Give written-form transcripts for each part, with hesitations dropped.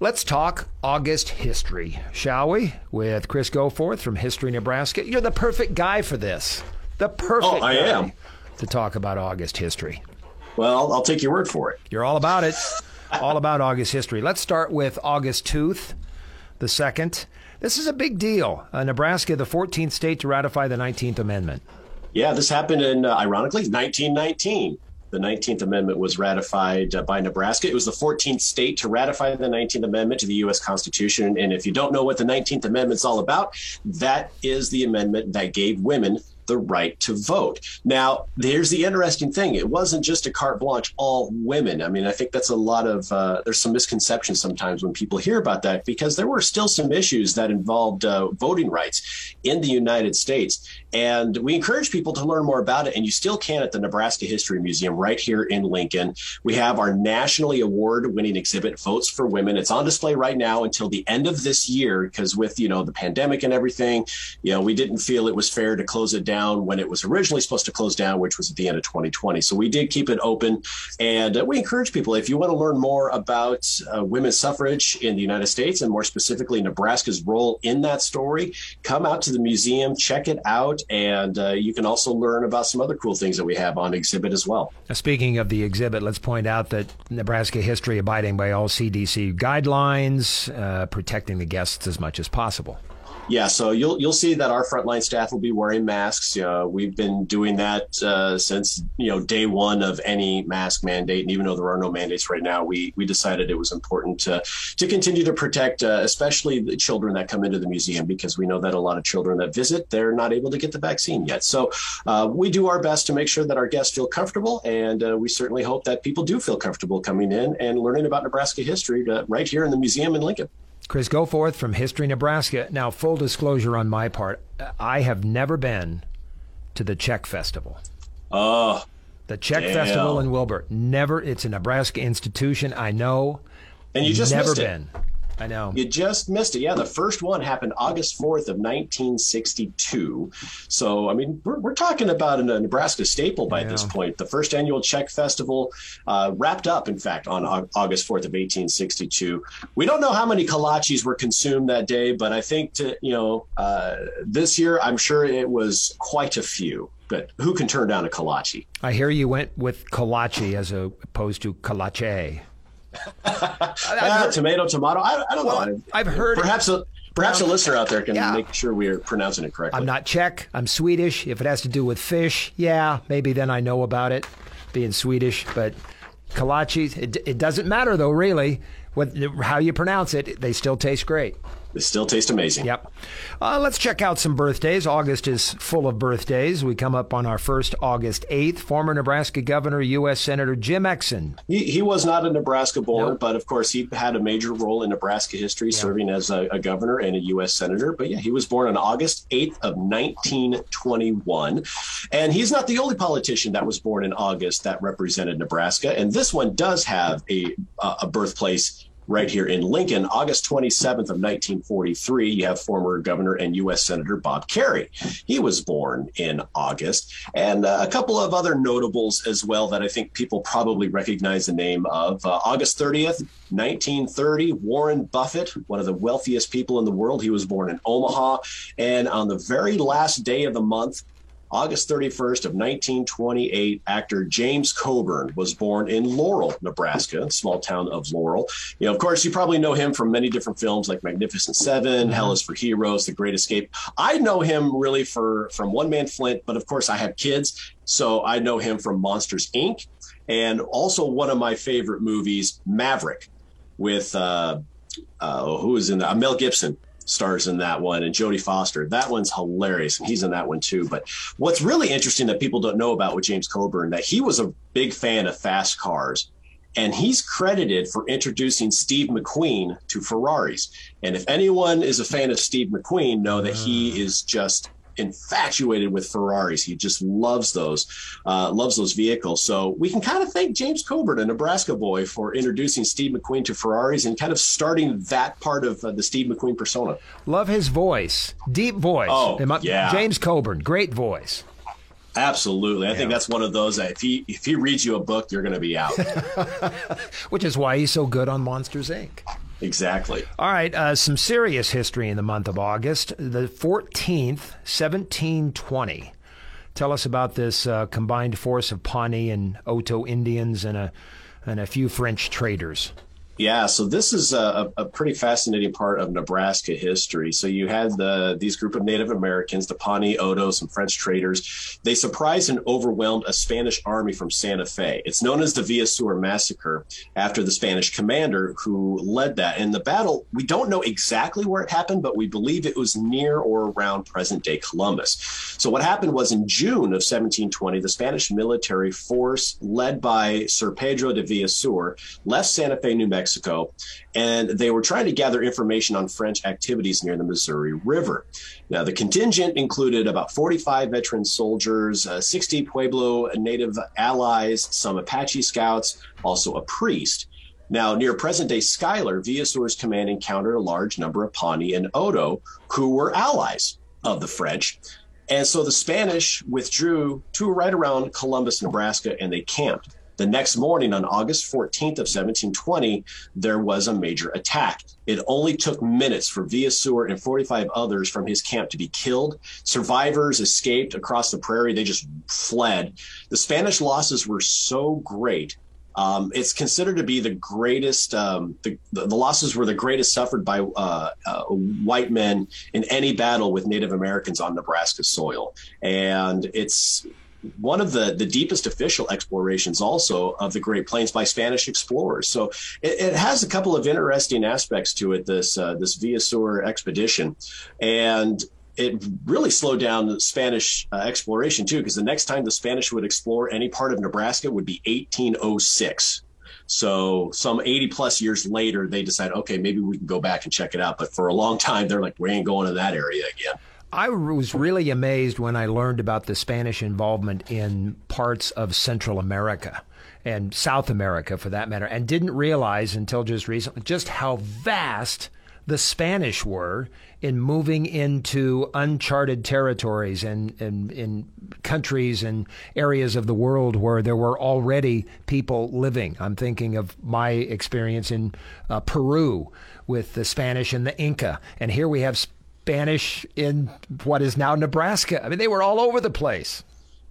Let's talk August history, shall we? With Chris Goforth from History Nebraska. You're the perfect guy for this. The perfect guy to talk about August history. Well, I'll take your word for it. You're all about it. All about August history. Let's start with August 2nd, the 2nd. This is a big deal. Nebraska, the 14th state to ratify the 19th Amendment. Yeah, this happened in, ironically, 1919. The 19th Amendment was ratified by Nebraska. It was the 14th state to ratify the 19th Amendment to the U.S. Constitution. And if you don't know what the 19th Amendment's all about, that is the amendment that gave women the right to vote. Now, here's the interesting thing. It wasn't just a carte blanche, all women. I mean, I think that's a lot of, there's some misconceptions sometimes when people hear about that, because there were still some issues that involved voting rights in the United States. And we encourage people to learn more about it. And you still can at the Nebraska History Museum right here in Lincoln. We have our nationally award-winning exhibit, Votes for Women. It's on display right now until the end of this year, because with, you know, the pandemic and everything, you know, we didn't feel it was fair to close it down when it was originally supposed to close down, which was at the end of 2020. So we did keep it open. And we encourage people, if you want to learn more about women's suffrage in the United States, and more specifically Nebraska's role in that story, come out to the museum, check it out. And you can also learn about some other cool things that we have on exhibit as well. Now, speaking of the exhibit, let's point out that Nebraska history abiding by all CDC guidelines, protecting the guests as much as possible. Yeah, so you'll see that our frontline staff will be wearing masks. We've been doing that since, you know, day one of any mask mandate. And even though there are no mandates right now, we decided it was important to continue to protect, especially the children that come into the museum, because we know that a lot of children that visit, they're not able to get the vaccine yet. So we do our best to make sure that our guests feel comfortable. And we certainly hope that people do feel comfortable coming in and learning about Nebraska history right here in the museum in Lincoln. Chris Goforth from History Nebraska. Now, full disclosure on my part, I have never been to the Czech Festival. Oh, the Czech Festival in Wilbur. Never. It's a Nebraska institution. I know. And you just never been. I know. You just missed it. Yeah, the first one happened August 4th of 1962. So, I mean, we're talking about a Nebraska staple by this point. The first annual Czech Festival wrapped up, in fact, on August 4th of 1862. We don't know how many kolaches were consumed that day, but I think, this year, I'm sure it was quite a few. But who can turn down a kolache? I hear you went with kolache as opposed to kolache. Tomato. I don't know. I've heard. Perhaps a listener out there can make sure we're pronouncing it correctly. I'm not Czech. I'm Swedish. If it has to do with fish, maybe then I know about it, being Swedish. But kolaches, it doesn't matter though, really, how you pronounce it. They still taste great. They still taste amazing. Yep. Let's check out some birthdays. August is full of birthdays. We come up on our first August 8th. Former Nebraska Governor, U.S. Senator Jim Exon. He was not a Nebraska born, but of course he had a major role in Nebraska history, serving as a governor and a U.S. senator. But yeah, he was born on August 8th of 1921. And he's not the only politician that was born in August that represented Nebraska. And this one does have a birthplace right here in Lincoln. August 27th of 1943, you have former governor and U.S. Senator Bob Kerry. He was born in August. And a couple of other notables as well that I think people probably recognize the name of. August 30th, 1930, Warren Buffett, one of the wealthiest people in the world. He was born in Omaha. And on the very last day of the month, August 31st of 1928, actor James Coburn was born in Laurel, Nebraska, small town of Laurel. You know, of course, you probably know him from many different films like Magnificent Seven, Hell is for Heroes, The Great Escape. I know him really from One Man Flint, but of course I have kids, so I know him from Monsters Inc. And also one of my favorite movies, Maverick, with who is in that? Mel Gibson. Stars in that one, and Jody Foster. That one's hilarious, and he's in that one too. But what's really interesting that people don't know about with James Coburn, that he was a big fan of fast cars. And he's credited for introducing Steve McQueen to Ferraris. And if anyone is a fan of Steve McQueen, know that he is just infatuated with Ferraris. He just loves those vehicles. So we can kind of thank James Coburn, a Nebraska boy, for introducing Steve McQueen to Ferraris and kind of starting that part of the Steve McQueen persona. Love his voice. Deep voice. Oh, yeah. James Coburn, great voice. Absolutely. I think that's one of those that if he reads you a book, you're going to be out. Which is why he's so good on Monsters, Inc. Exactly. All right. Some serious history in the month of August, the 14th, 1720. Tell us about this combined force of Pawnee and Oto Indians and a few French traders. Yeah, so this is a pretty fascinating part of Nebraska history. So you had these group of Native Americans, the Pawnee, Oto, some French traders. They surprised and overwhelmed a Spanish army from Santa Fe. It's known as the Villasur Massacre after the Spanish commander who led that. And the battle, we don't know exactly where it happened, but we believe it was near or around present-day Columbus. So what happened was in June of 1720, the Spanish military force led by Sir Pedro de Villasur left Santa Fe, New Mexico, and they were trying to gather information on French activities near the Missouri River. Now, the contingent included about 45 veteran soldiers, 60 Pueblo Native allies, some Apache scouts, also a priest. Now, near present-day Schuyler, Villasur's command encountered a large number of Pawnee and Oto, who were allies of the French. And so the Spanish withdrew to right around Columbus, Nebraska, and they camped. The next morning on August 14th of 1720, there was a major attack. It only took minutes for Villasur and 45 others from his camp to be killed. Survivors escaped across the prairie. They just fled. The Spanish losses were so great. It's considered to be the greatest. The losses were the greatest suffered by white men in any battle with Native Americans on Nebraska soil. And it's one of the deepest official explorations also of the Great Plains by Spanish explorers. So it has a couple of interesting aspects to it, this Villasur expedition. And it really slowed down the Spanish exploration, too, because the next time the Spanish would explore any part of Nebraska would be 1806. So some 80 plus years later, they decided, okay, maybe we can go back and check it out. But for a long time, they're like, we ain't going to that area again. I was really amazed when I learned about the Spanish involvement in parts of Central America and South America, for that matter, and didn't realize until just recently just how vast the Spanish were in moving into uncharted territories and in countries and areas of the world where there were already people living. I'm thinking of my experience in Peru with the Spanish and the Inca. And here we have Spanish in what is now Nebraska. I mean, they were all over the place.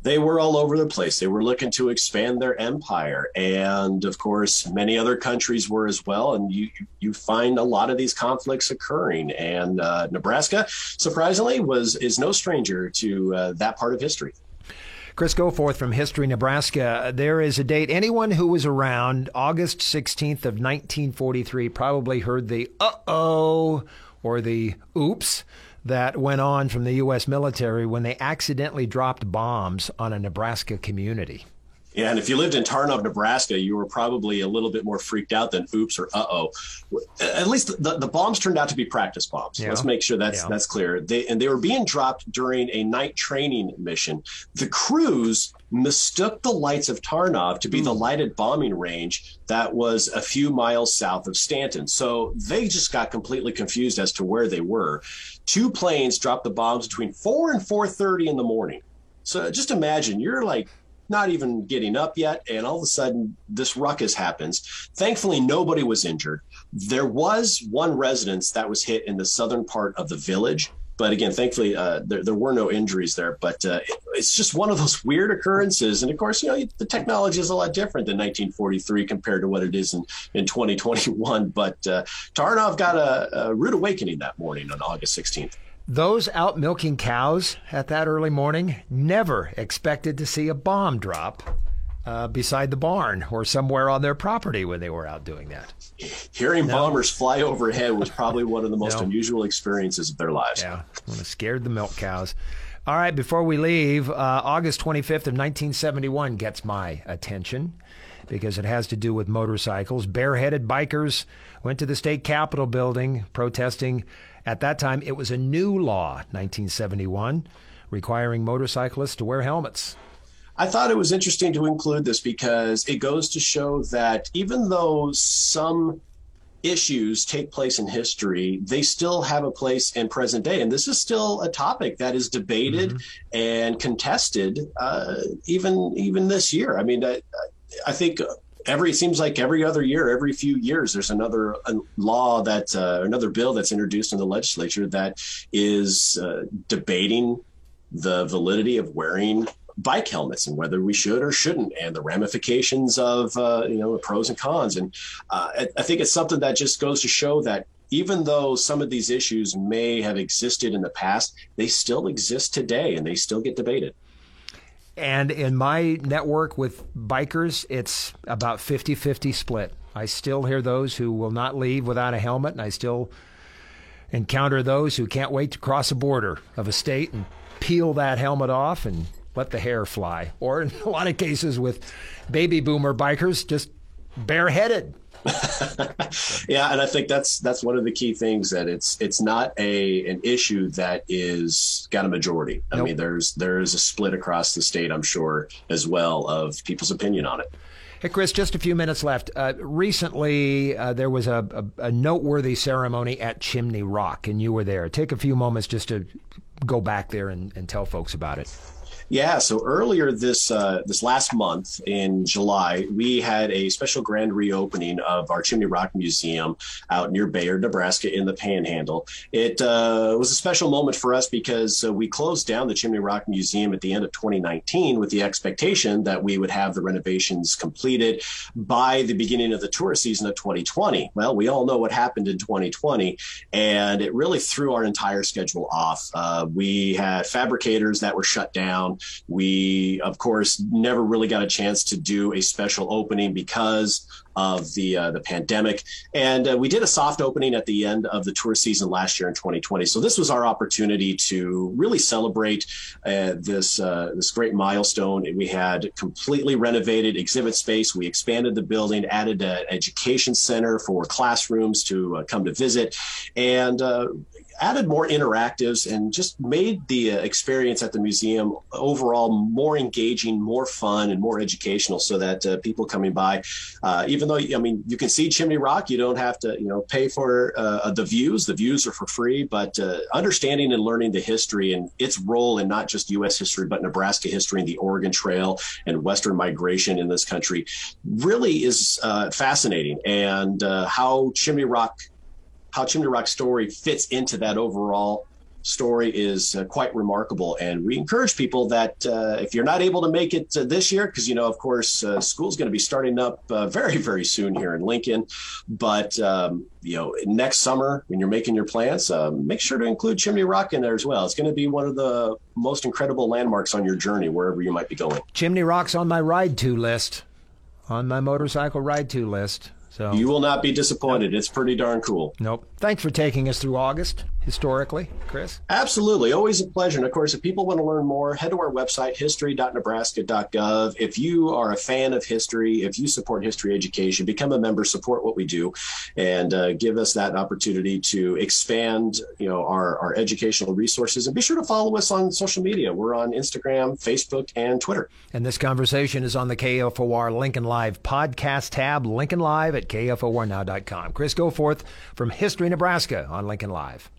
They were all over the place. They were looking to expand their empire. And, of course, many other countries were as well. And you find a lot of these conflicts occurring. And Nebraska, surprisingly, is no stranger to that part of history. Chris Goforth from History Nebraska. There is a date. Anyone who was around August 16th of 1943 probably heard the uh-oh or the oops that went on from the U.S. military when they accidentally dropped bombs on a Nebraska community. Yeah, and if you lived in Tarnow, Nebraska, you were probably a little bit more freaked out than oops or uh-oh. At least the bombs turned out to be practice bombs. Yeah. Let's make sure that's clear. They were being dropped during a night training mission. The crews mistook the lights of Tarnow to be the lighted bombing range that was a few miles south of Stanton. So they just got completely confused as to where they were. Two planes dropped the bombs between 4 and 4:30 in the morning. So just imagine, you're like not even getting up yet, and all of a sudden this ruckus happens. Thankfully, nobody was injured. There was one residence that was hit in the southern part of the village, but again, thankfully there were no injuries there. But it's just one of those weird occurrences. And of course, you know, the technology is a lot different in 1943 compared to what it is in 2021. But Tarnow got a rude awakening that morning on August 16th. Those out milking cows at that early morning never expected to see a bomb drop beside the barn or somewhere on their property when they were out doing that. Hearing bombers fly overhead was probably one of the most unusual experiences of their lives. Yeah, when it scared the milk cows. All right, before we leave, August 25th of 1971 gets my attention. because it has to do with motorcycles. Bareheaded bikers went to the state capitol building protesting. At that time, it was a new law, 1971, requiring motorcyclists to wear helmets. I thought it was interesting to include this because it goes to show that even though some issues take place in history, they still have a place in present day. And this is still a topic that is debated and contested even this year. I mean, I think it seems like every other year, every few years, there's another law that another bill that's introduced in the legislature that is debating the validity of wearing bike helmets and whether we should or shouldn't, and the ramifications of the pros and cons. And I think it's something that just goes to show that even though some of these issues may have existed in the past, they still exist today and they still get debated. And in my network with bikers, it's about 50-50 split. I still hear those who will not leave without a helmet, and I still encounter those who can't wait to cross a border of a state and peel that helmet off and let the hair fly. Or in a lot of cases with baby boomer bikers, just bareheaded. Yeah, and I think that's one of the key things, that it's not an issue that is got a majority. I mean, there is a split across the state, I'm sure, as well, of people's opinion on it. Hey, Chris, just a few minutes left. Recently, there was a noteworthy ceremony at Chimney Rock, and you were there. Take a few moments just to go back there and tell folks about it. Yeah, so earlier this last month in July, we had a special grand reopening of our Chimney Rock Museum out near Bayard, Nebraska, in the Panhandle. It was a special moment for us because we closed down the Chimney Rock Museum at the end of 2019 with the expectation that we would have the renovations completed by the beginning of the tourist season of 2020. Well, we all know what happened in 2020, and it really threw our entire schedule off. We had fabricators that were shut down. We, of course, never really got a chance to do a special opening because of the pandemic. And we did a soft opening at the end of the tour season last year in 2020. So this was our opportunity to really celebrate this great milestone. We had completely renovated exhibit space. We expanded the building, added an education center for classrooms to come to visit, and added more interactives, and just made the experience at the museum overall more engaging, more fun, and more educational, so that people coming by, even though, I mean, you can see Chimney Rock, you don't have to, pay for the views. The views are for free, but understanding and learning the history and its role in not just U.S. history, but Nebraska history and the Oregon Trail and Western migration in this country really is fascinating. And how Chimney Rock's story fits into that overall story is quite remarkable. And we encourage people that if you're not able to make it this year, because, of course, school's going to be starting up very, very soon here in Lincoln. But, next summer when you're making your plans, make sure to include Chimney Rock in there as well. It's going to be one of the most incredible landmarks on your journey, wherever you might be going. Chimney Rock's on my ride-to list, on my motorcycle ride-to list. So you will not be disappointed. It's pretty darn cool. Nope. Thanks for taking us through August historically, Chris. Absolutely. Always a pleasure. And of course, if people want to learn more, head to our website, history.nebraska.gov. If you are a fan of history, if you support history education, become a member, support what we do, and give us that opportunity to expand, our educational resources. And be sure to follow us on social media. We're on Instagram, Facebook, and Twitter. And this conversation is on the KFOR Lincoln Live podcast tab, Lincoln Live at KFORnow.com. Chris Goforth from History Nebraska on Lincoln Live.